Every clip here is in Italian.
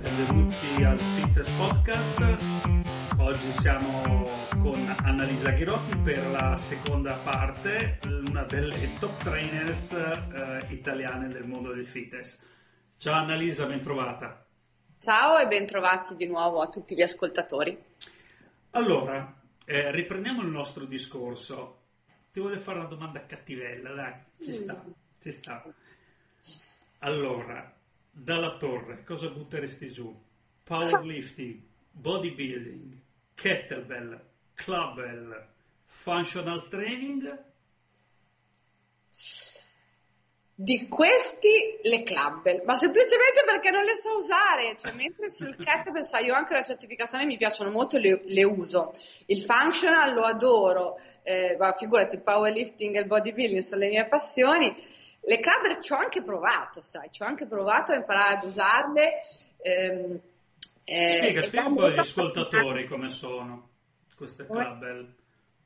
benvenuti al Fitness Podcast. Oggi siamo con Annalisa Ghirotti per la seconda parte, una delle top trainers italiane del mondo del fitness. Ciao Annalisa, bentrovata. Ciao e bentrovati di nuovo a tutti gli ascoltatori. Allora, riprendiamo il nostro discorso. Ti voglio fare una domanda cattivella, dai, ci sta. Allora, dalla torre, cosa butteresti giù? Powerlifting, bodybuilding, kettlebell, clubbell, functional training? Di questi le clubbell, ma semplicemente perché non le so usare, cioè mentre sul kettlebell, sai, io ho anche una certificazione, mi piacciono molto, le uso. Il functional lo adoro, ma figurati, il powerlifting e il bodybuilding sono le mie passioni. Le clubbell ci ho anche provato, sai, a imparare ad usarle. Spiega un po' agli ascoltatori come sono queste clubbell,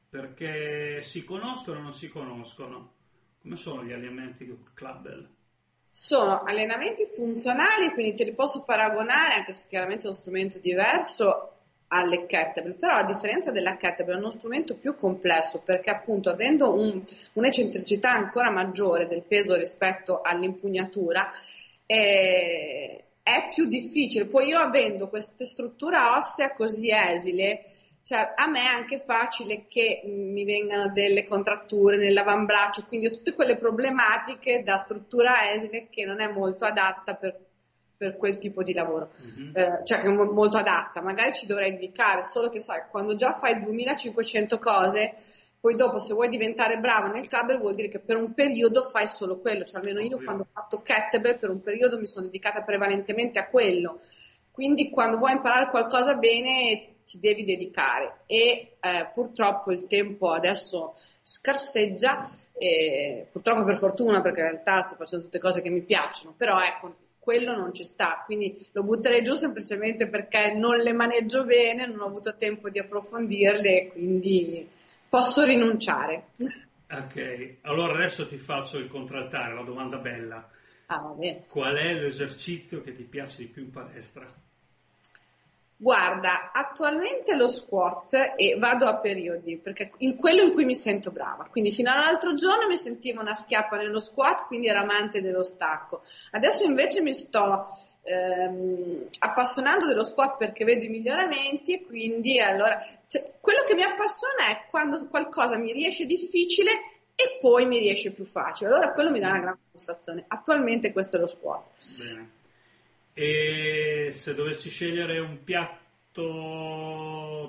perché si conoscono o non si conoscono? Come sono gli allenamenti di clubbell? Sono allenamenti funzionali, quindi te li posso paragonare, anche se chiaramente è uno strumento diverso, alle kettlebell, però a differenza della kettlebell è uno strumento più complesso, perché appunto avendo un'eccentricità ancora maggiore del peso rispetto all'impugnatura è più difficile. Poi io, avendo questa struttura ossea così esile, cioè a me è anche facile che mi vengano delle contratture nell'avambraccio, quindi ho tutte quelle problematiche da struttura esile che non è molto adatta per quel tipo di lavoro, cioè che è molto adatta, magari ci dovrei dedicare, solo che sai, quando già fai 2500 cose, poi dopo se vuoi diventare brava nel clubbell vuol dire che per un periodo fai solo quello, cioè almeno io quando ho fatto kettlebell per un periodo mi sono dedicata prevalentemente a quello, quindi quando vuoi imparare qualcosa bene ti devi dedicare e purtroppo il tempo adesso scarseggia, e purtroppo per fortuna, perché in realtà sto facendo tutte cose che mi piacciono, però ecco, quello non ci sta, quindi lo butterei giù semplicemente perché non le maneggio bene, non ho avuto tempo di approfondirle, quindi posso rinunciare. Ok, allora adesso ti faccio il contraltare, la domanda bella. Ah, va bene. Qual è l'esercizio che ti piace di più in palestra? Guarda, attualmente lo squat, e vado a periodi, perché in quello in cui mi sento brava, quindi fino all'altro giorno mi sentivo una schiappa nello squat, quindi ero amante dello stacco. Adesso invece mi sto appassionando dello squat perché vedo i miglioramenti, e quindi allora, cioè, quello che mi appassiona è quando qualcosa mi riesce difficile e poi mi riesce più facile, allora quello mi dà una gran soddisfazione. Attualmente questo è lo squat. Bene. E se dovessi scegliere un piatto,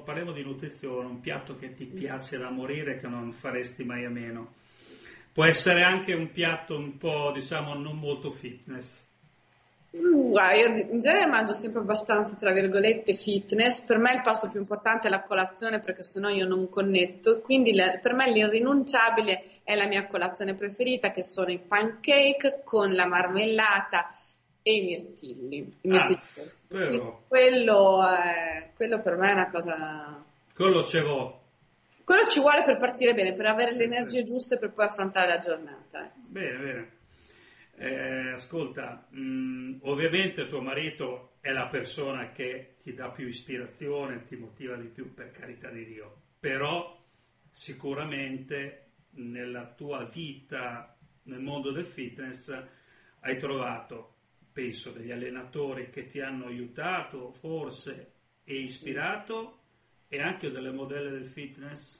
parliamo di nutrizione, un piatto che ti piace da morire, che non faresti mai a meno, può essere anche un piatto un po', diciamo, non molto fitness. Guarda, io in genere mangio sempre abbastanza, tra virgolette, fitness. Per me il pasto più importante è la colazione, perché sennò io non connetto, quindi per me l'irrinunciabile è la mia colazione preferita, che sono i pancake con la marmellata e i mirtilli. Quello per me è una cosa, quello ci vuole per partire bene, per avere le energie giuste per poi affrontare la giornata. Bene. Ascolta, ovviamente tuo marito è la persona che ti dà più ispirazione, ti motiva di più, per carità di Dio, però sicuramente nella tua vita nel mondo del fitness hai trovato, penso, degli allenatori che ti hanno aiutato forse e ispirato, e anche delle modelle del fitness,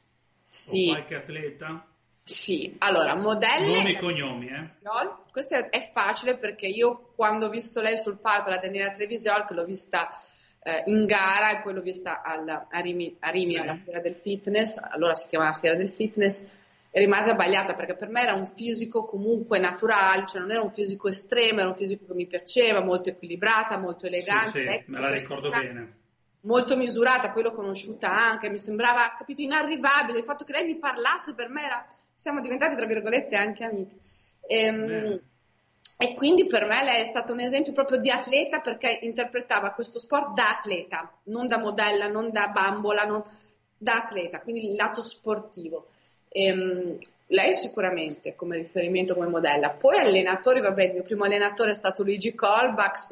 o qualche atleta? Sì, allora, modelle... Nomi e cognomi, Questo è facile, perché io quando ho visto lei sul palco, la Daniela Trevisio, che l'ho vista in gara, e poi l'ho vista a Rimini, alla Fiera del Fitness, allora si chiamava Fiera del Fitness, e rimasi abbagliata, perché per me era un fisico comunque naturale, cioè non era un fisico estremo, era un fisico che mi piaceva, molto equilibrata, molto elegante. Sì, me la ricordo bene. Molto misurata, poi l'ho conosciuta anche, mi sembrava, capito, inarrivabile. Il fatto che lei mi parlasse per me era... Siamo diventati, tra virgolette, anche amiche. E quindi per me lei è stato un esempio proprio di atleta, perché interpretava questo sport da atleta, non da modella, non da bambola, da atleta, quindi il lato sportivo. Lei sicuramente come riferimento, come modella. Poi allenatori, il mio primo allenatore è stato Luigi Colbach,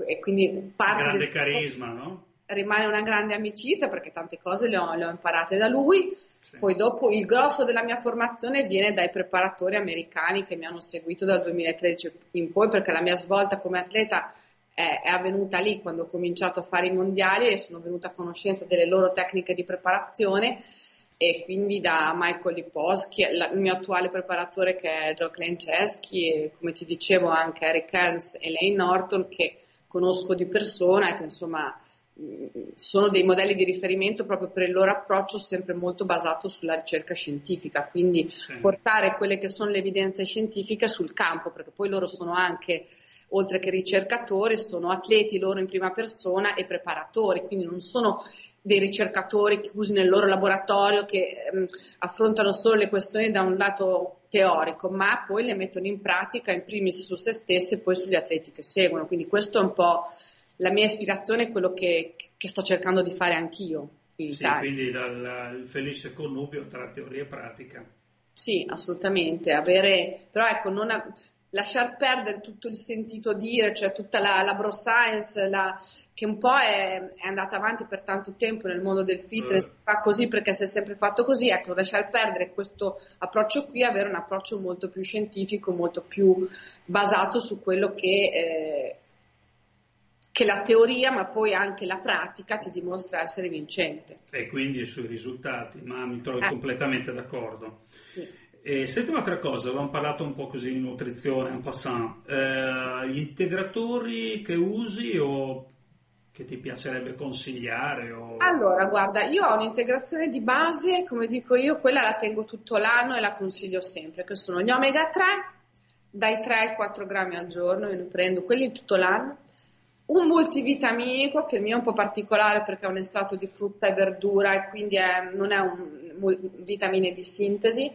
e quindi parte grande carisma, no? Rimane una grande amicizia perché tante cose le ho imparate da lui. Sì. Poi dopo il grosso della mia formazione viene dai preparatori americani che mi hanno seguito dal 2013 in poi, perché la mia svolta come atleta è avvenuta lì, quando ho cominciato a fare i mondiali e sono venuta a conoscenza delle loro tecniche di preparazione, e quindi da Michael Lipowski, il mio attuale preparatore che è Joe Klemczewski, e come ti dicevo anche Eric Helms e Elaine Norton, che conosco di persona e che insomma sono dei modelli di riferimento proprio per il loro approccio sempre molto basato sulla ricerca scientifica, quindi sì, portare quelle che sono le evidenze scientifiche sul campo, perché poi loro sono anche, oltre che ricercatori, sono atleti loro in prima persona e preparatori, quindi non sono dei ricercatori chiusi nel loro laboratorio che affrontano solo le questioni da un lato teorico, ma poi le mettono in pratica in primis su se stessi e poi sugli atleti che seguono, quindi questo è un po' la mia ispirazione, è quello che sto cercando di fare anch'io in Italia. Quindi dal felice connubio tra teoria e pratica. Sì, assolutamente, avere, però ecco, lasciar perdere tutto il sentito dire, cioè tutta la bro science, che un po' è andata avanti per tanto tempo nel mondo del fitness, fa così perché si è sempre fatto così, ecco, lasciar perdere questo approccio qui, avere un approccio molto più scientifico, molto più basato su quello che la teoria, ma poi anche la pratica ti dimostra essere vincente. E quindi sui risultati, ma mi trovo completamente d'accordo. Sì. E senti un'altra cosa, avevamo parlato un po' così di nutrizione en passant, gli integratori che usi o che ti piacerebbe consigliare? Allora guarda, io ho un'integrazione di base, come dico io, quella la tengo tutto l'anno e la consiglio sempre, che sono gli omega 3, dai 3 ai 4 grammi al giorno, io ne prendo quelli tutto l'anno, un multivitaminico che il mio è un po' particolare perché è un estratto di frutta e verdura e quindi non è un vitamine di sintesi,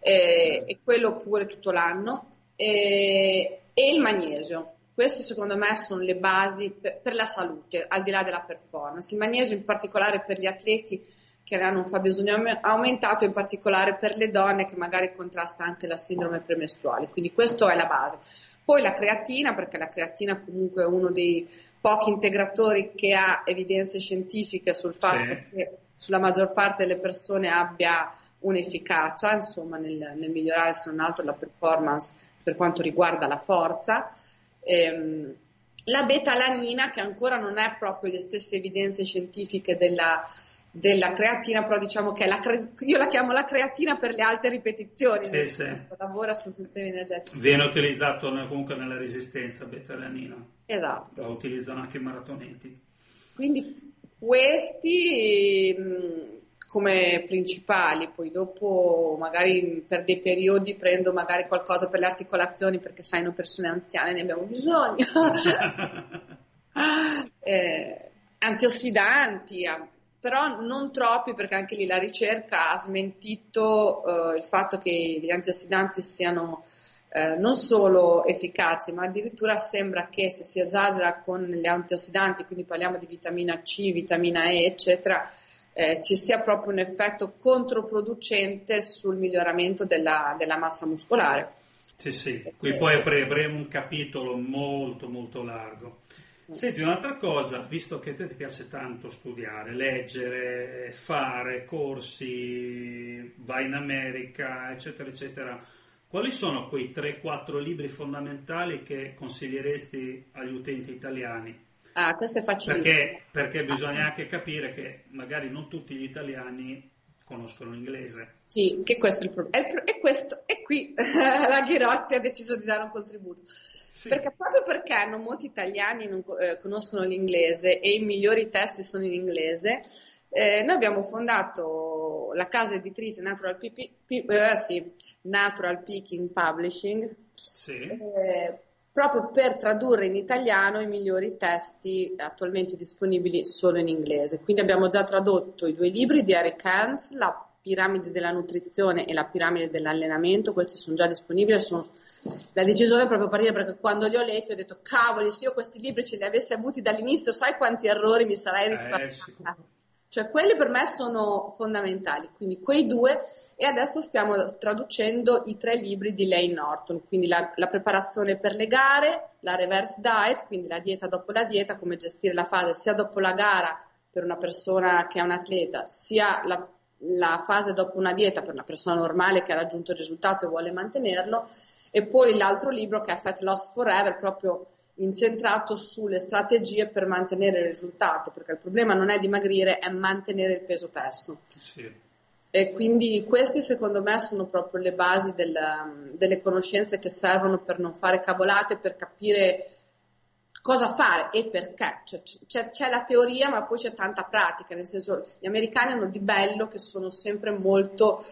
e quello pure tutto l'anno, e il magnesio. Queste secondo me sono le basi per la salute, al di là della performance. Il magnesio in particolare per gli atleti che hanno un fabbisogno aumentato, in particolare per le donne, che magari contrasta anche la sindrome premestruale, quindi questa è la base. Poi la creatina, perché la creatina comunque è uno dei pochi integratori che ha evidenze scientifiche sul fatto che sulla maggior parte delle persone abbia un'efficacia, insomma, nel migliorare se non altro la performance per quanto riguarda la forza, la beta-alanina, che ancora non è proprio le stesse evidenze scientifiche della creatina, però diciamo che è io la chiamo la creatina per le alte ripetizioni, lavora su sistemi energetici. Viene utilizzato comunque nella resistenza beta-alanina. Esatto. La utilizzano anche i maratoneti. Quindi questi come principali, poi dopo magari per dei periodi prendo magari qualcosa per le articolazioni, perché sai, noi persone anziane ne abbiamo bisogno, antiossidanti, però non troppi, perché anche lì la ricerca ha smentito il fatto che gli antiossidanti siano non solo efficaci, ma addirittura sembra che se si esagera con gli antiossidanti, quindi parliamo di vitamina C, vitamina E, eccetera, ci sia proprio un effetto controproducente sul miglioramento della massa muscolare. Sì, sì, qui poi avremo un capitolo molto molto largo. Senti, un'altra cosa, visto che a te ti piace tanto studiare, leggere, fare corsi, vai in America, eccetera, eccetera, quali sono quei 3-4 libri fondamentali che consiglieresti agli utenti italiani? Ah, questo è facilissimo. Perché bisogna anche capire che magari non tutti gli italiani conoscono l'inglese. Sì, che questo è il problema. E qui la Ghirotti ha deciso di dare un contributo. Sì. Perché proprio perché non molti italiani non conoscono l'inglese e i migliori testi sono in inglese, noi abbiamo fondato la casa editrice Natural Picking Publishing. Sì. Proprio per tradurre in italiano i migliori testi attualmente disponibili solo in inglese. Quindi abbiamo già tradotto i 2 libri di Eric Kearns, La piramide della nutrizione e La piramide dell'allenamento, questi sono già disponibili, la decisione è proprio partita perché quando li ho letti ho detto cavoli, se io questi libri ce li avessi avuti dall'inizio sai quanti errori mi sarei risparmiata. Cioè quelli per me sono fondamentali, quindi quei due, e adesso stiamo traducendo i 3 libri di Elaine Norton, quindi la preparazione per le gare, la reverse diet, quindi la dieta dopo la dieta, come gestire la fase sia dopo la gara per una persona che è un atleta, sia la fase dopo una dieta per una persona normale che ha raggiunto il risultato e vuole mantenerlo, e poi l'altro libro che è Fat Loss Forever, proprio incentrato sulle strategie per mantenere il risultato, perché il problema non è dimagrire, è mantenere il peso perso. Sì. E quindi questi secondo me sono proprio le basi delle conoscenze che servono per non fare cavolate, per capire cosa fare e perché. Cioè, c'è la teoria, ma poi c'è tanta pratica, nel senso, gli americani hanno di bello che sono sempre molto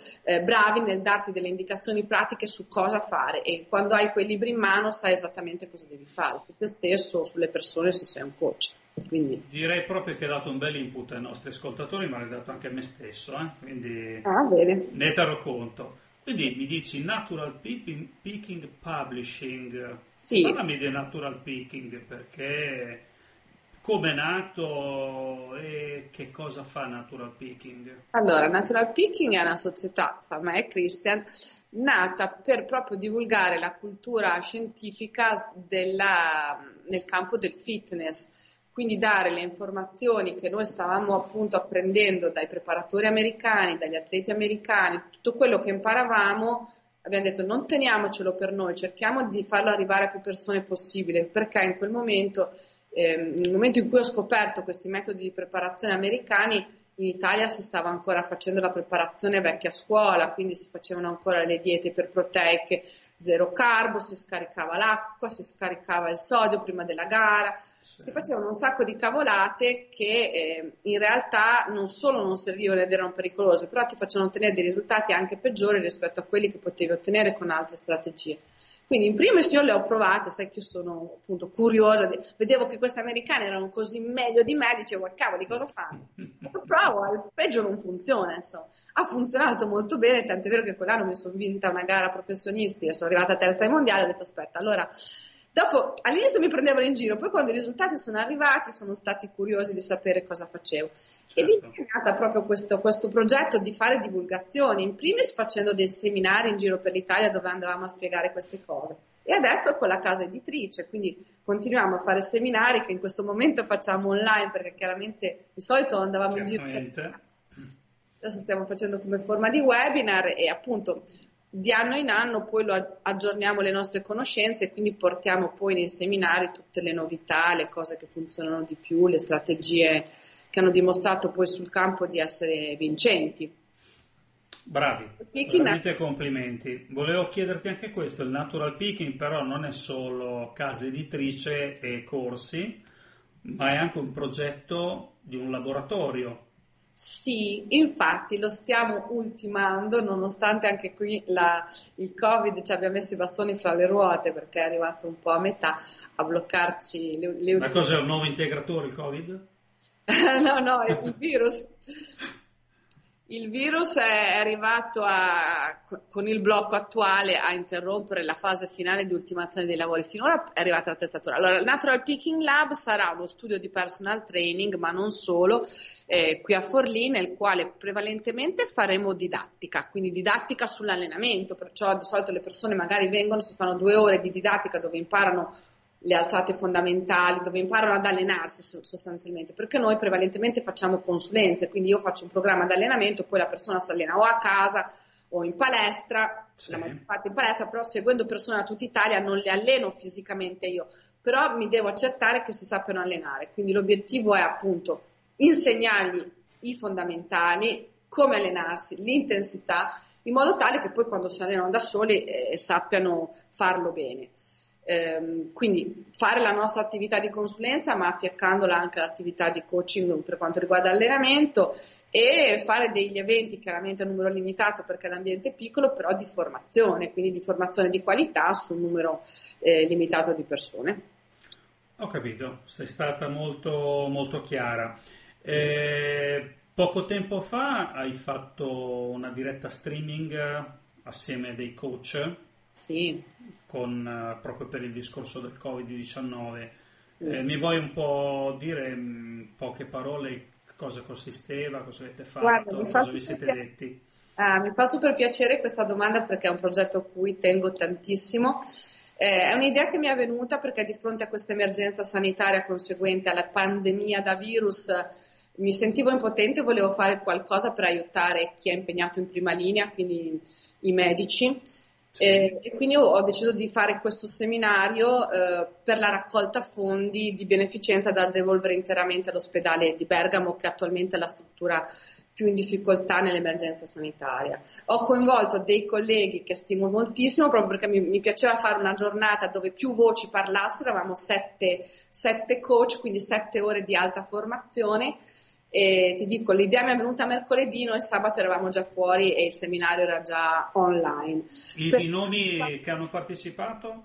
bravi nel darti delle indicazioni pratiche su cosa fare, e quando hai quei libri in mano sai esattamente cosa devi fare tu stesso o sulle persone se sei un coach. Quindi direi proprio che hai dato un bel input ai nostri ascoltatori, ma l'hai dato anche a me stesso, quindi bene. Ne terrò conto. Quindi mi dici Natural Picking Publishing. Sì. Parlami di Natural Picking, perché come è nato e che cosa fa Natural Picking? Allora, Natural Picking è una società, fra me e Cristian, nata per proprio divulgare la cultura scientifica nel campo del fitness, quindi dare le informazioni che noi stavamo appunto apprendendo dai preparatori americani, dagli atleti americani, tutto quello che imparavamo. Abbiamo detto non teniamocelo per noi, cerchiamo di farlo arrivare a più persone possibile, perché in quel momento, nel momento in cui ho scoperto questi metodi di preparazione americani, in Italia si stava ancora facendo la preparazione vecchia scuola, quindi si facevano ancora le diete iperproteiche, zero carbo, si scaricava l'acqua, si scaricava il sodio prima della gara, si facevano un sacco di cavolate che in realtà non solo non servivano ed erano pericolose, però ti facevano ottenere dei risultati anche peggiori rispetto a quelli che potevi ottenere con altre strategie. Quindi in primis io le ho provate, sai che io sono appunto curiosa, vedevo che questi americani erano così meglio di me, dicevo cavoli cosa fanno? Lo provo, al peggio non funziona, insomma. Ha funzionato molto bene, tant'è vero che quell'anno mi sono vinta una gara professionisti, sono arrivata terza ai mondiali, ho detto aspetta, allora. Dopo, all'inizio mi prendevano in giro, poi quando i risultati sono arrivati sono stati curiosi di sapere cosa facevo. Certo. E lì è nata proprio questo progetto di fare divulgazione, in primis facendo dei seminari in giro per l'Italia dove andavamo a spiegare queste cose. E adesso con la casa editrice, quindi continuiamo a fare seminari che in questo momento facciamo online, perché chiaramente di solito andavamo in giro per... Adesso stiamo facendo come forma di webinar e appunto... Di anno in anno poi lo aggiorniamo le nostre conoscenze e quindi portiamo poi nei seminari tutte le novità, le cose che funzionano di più, le strategie che hanno dimostrato poi sul campo di essere vincenti. Bravi, veramente complimenti. Volevo chiederti anche questo, il Natural Picking però non è solo casa editrice e corsi, ma è anche un progetto di un laboratorio. Sì, infatti lo stiamo ultimando, nonostante anche qui il Covid ci abbia messo i bastoni fra le ruote, perché è arrivato un po' a metà a bloccarci le ultime... Ma cos'è, un nuovo integratore il Covid? No, è il virus. Il virus è arrivato con il blocco attuale a interrompere la fase finale di ultimazione dei lavori. Finora è arrivata la testatura. Allora, il Natural Picking Lab sarà uno studio di personal training, ma non solo, qui a Forlì, nel quale prevalentemente faremo didattica, quindi didattica sull'allenamento. Perciò di solito le persone magari vengono, si fanno 2 ore di didattica dove imparano le alzate fondamentali, dove imparano ad allenarsi sostanzialmente, perché noi prevalentemente facciamo consulenze, quindi io faccio un programma di allenamento, poi la persona si allena o a casa o in palestra, sì. La maggior parte in palestra, però seguendo persone da tutta Italia non le alleno fisicamente io, però mi devo accertare che si sappiano allenare, quindi l'obiettivo è appunto insegnargli i fondamentali, come allenarsi, l'intensità, in modo tale che poi quando si allenano da soli sappiano farlo bene. Quindi fare la nostra attività di consulenza, ma affiaccandola anche all'attività di coaching per quanto riguarda l'allenamento, e fare degli eventi chiaramente a numero limitato perché l'ambiente è piccolo, però di formazione, quindi di formazione di qualità su un numero limitato di persone. Ho capito, sei stata molto, molto chiara. Poco tempo fa hai fatto una diretta streaming assieme a dei coach. Sì. Proprio per il discorso del Covid-19. Sì. Mi vuoi un po' dire in poche parole cosa consisteva, cosa avete fatto, guarda, cosa vi siete detti? Mi fa super piacere questa domanda perché è un progetto a cui tengo tantissimo. È un'idea che mi è venuta perché di fronte a questa emergenza sanitaria conseguente alla pandemia da virus mi sentivo impotente, volevo fare qualcosa per aiutare chi è impegnato in prima linea, quindi i medici. Sì. E quindi ho deciso di fare questo seminario per la raccolta fondi di beneficenza da devolvere interamente all'ospedale di Bergamo, che attualmente è la struttura più in difficoltà nell'emergenza sanitaria. Ho coinvolto dei colleghi che stimo moltissimo proprio perché mi piaceva fare una giornata dove più voci parlassero, avevamo sette coach, quindi 7 ore di alta formazione e ti dico, l'idea mi è venuta mercoledì, noi sabato eravamo già fuori e il seminario era già online. I nomi che hanno partecipato?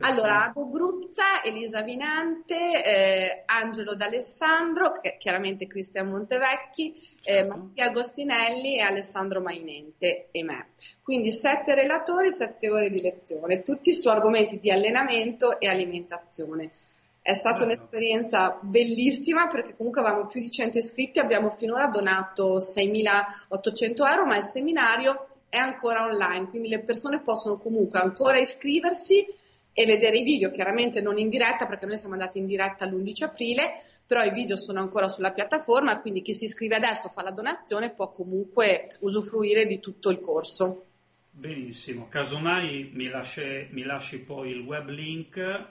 Allora, Gruzza, Elisa Vinante, Angelo D'Alessandro, chiaramente Cristian Montevecchi, certo. Mattia Agostinelli e Alessandro Mainente e me. Quindi 7 relatori, 7 ore di lezione, tutti su argomenti di allenamento e alimentazione. È stata un'esperienza bellissima perché comunque avevamo più di 100 iscritti, abbiamo finora donato 6.800 euro, ma il seminario è ancora online, quindi le persone possono comunque ancora iscriversi e vedere i video, chiaramente non in diretta perché noi siamo andati in diretta l'11 aprile, però i video sono ancora sulla piattaforma, quindi chi si iscrive adesso fa la donazione può comunque usufruire di tutto il corso. Benissimo, casomai mi lasci poi il web link,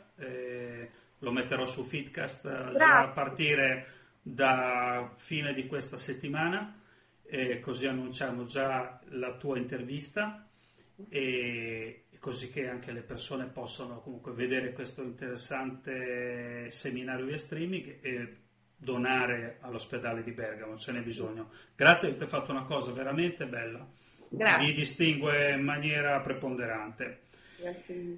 lo metterò su Fitcast già a partire da fine di questa settimana, così annunciamo già la tua intervista e così che anche le persone possono comunque vedere questo interessante seminario via streaming e donare all'ospedale di Bergamo, ce n'è bisogno. Grazie, avete fatto una cosa veramente bella, vi distingue in maniera preponderante. Grazie.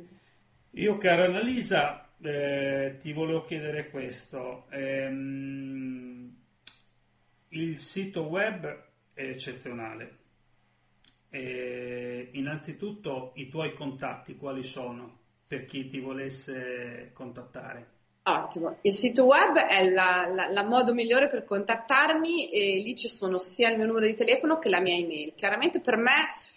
Io, cara Annalisa, ti volevo chiedere questo, il sito web è eccezionale. Innanzitutto i tuoi contatti quali sono per chi ti volesse contattare? Ottimo, il sito web è la modo migliore per contattarmi e lì ci sono sia il mio numero di telefono che la mia email. Chiaramente per me,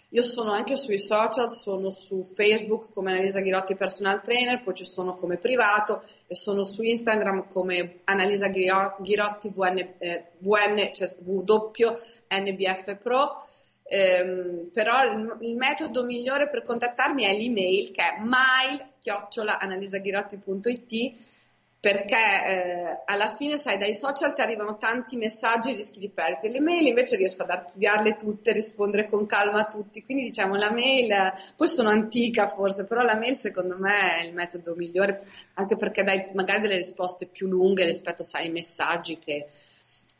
io sono anche sui social, sono su Facebook come Annalisa Ghirotti Personal Trainer, poi ci sono come privato e sono su Instagram come Annalisa Ghirotti WNBF Pro. Però il metodo migliore per contattarmi è l'email che è mail@annalisaghirotti.it perché alla fine sai dai social ti arrivano tanti messaggi e rischi di perdere le mail, invece riesco ad archiviarle tutte, rispondere con calma a tutti, quindi diciamo la mail, poi sono antica forse, però la mail secondo me è il metodo migliore anche perché dai magari delle risposte più lunghe rispetto sai ai messaggi che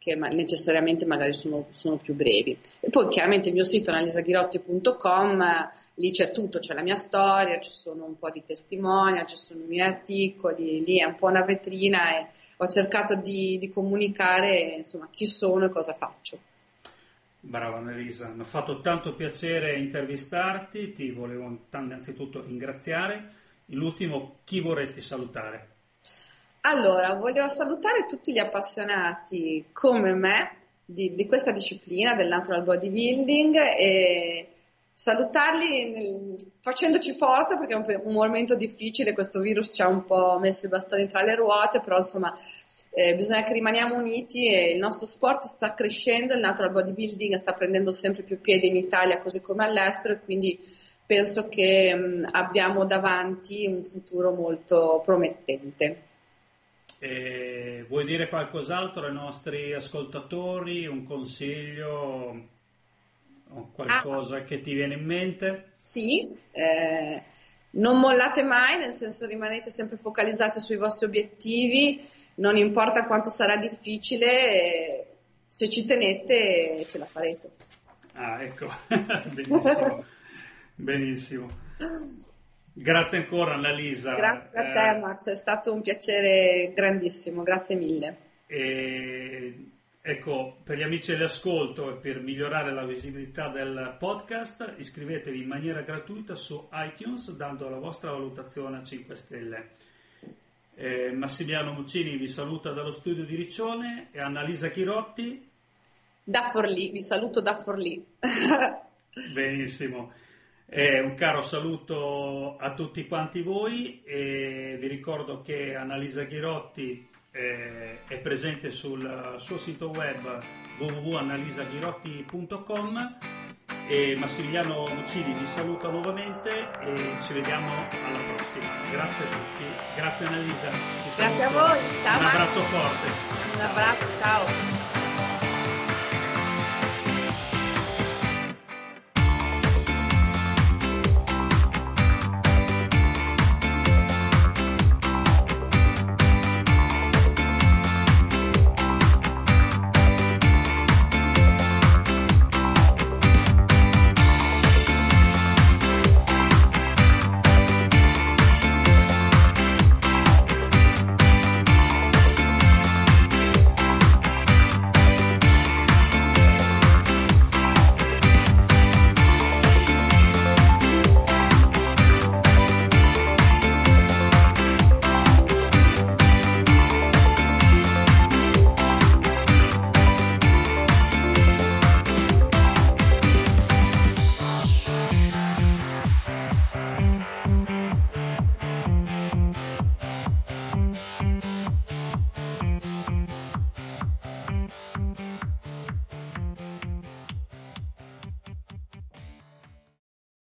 necessariamente magari sono più brevi. E poi chiaramente il mio sito annalisaghirotti.com, lì c'è tutto, c'è la mia storia, ci sono un po' di testimonial, ci sono i miei articoli, lì è un po' una vetrina e ho cercato di comunicare insomma chi sono e cosa faccio. Brava Annalisa, mi ha fatto tanto piacere intervistarti, ti volevo innanzitutto ringraziare. L'ultimo, chi vorresti salutare? Allora, voglio salutare tutti gli appassionati come me di questa disciplina del natural bodybuilding e salutarli facendoci forza perché è un momento difficile, questo virus ci ha un po' messo i bastoni tra le ruote, però insomma bisogna che rimaniamo uniti e il nostro sport sta crescendo, il natural bodybuilding sta prendendo sempre più piede in Italia così come all'estero e quindi penso che abbiamo davanti un futuro molto promettente. Vuoi dire qualcos'altro ai nostri ascoltatori, un consiglio o qualcosa che ti viene in mente? Sì, non mollate mai, nel senso rimanete sempre focalizzati sui vostri obiettivi, non importa quanto sarà difficile, se ci tenete ce la farete. Ah, ecco, benissimo, benissimo. Grazie ancora Annalisa. Grazie a te Max, è stato un piacere grandissimo, grazie mille. Ecco, per gli amici dell'ascolto e per migliorare la visibilità del podcast, iscrivetevi in maniera gratuita su iTunes dando la vostra valutazione a 5 stelle. Massimiliano Muccini vi saluta dallo studio di Riccione e Annalisa Ghirotti da Forlì, vi saluto da Forlì. Benissimo, un caro saluto a tutti quanti voi e vi ricordo che Annalisa Ghirotti è presente sul suo sito web www.annalisaghirotti.com e Massimiliano Muccini vi saluta nuovamente e ci vediamo alla prossima. Grazie a tutti, grazie Annalisa, ti saluto. Grazie a voi, ciao. Un abbraccio forte. Un abbraccio.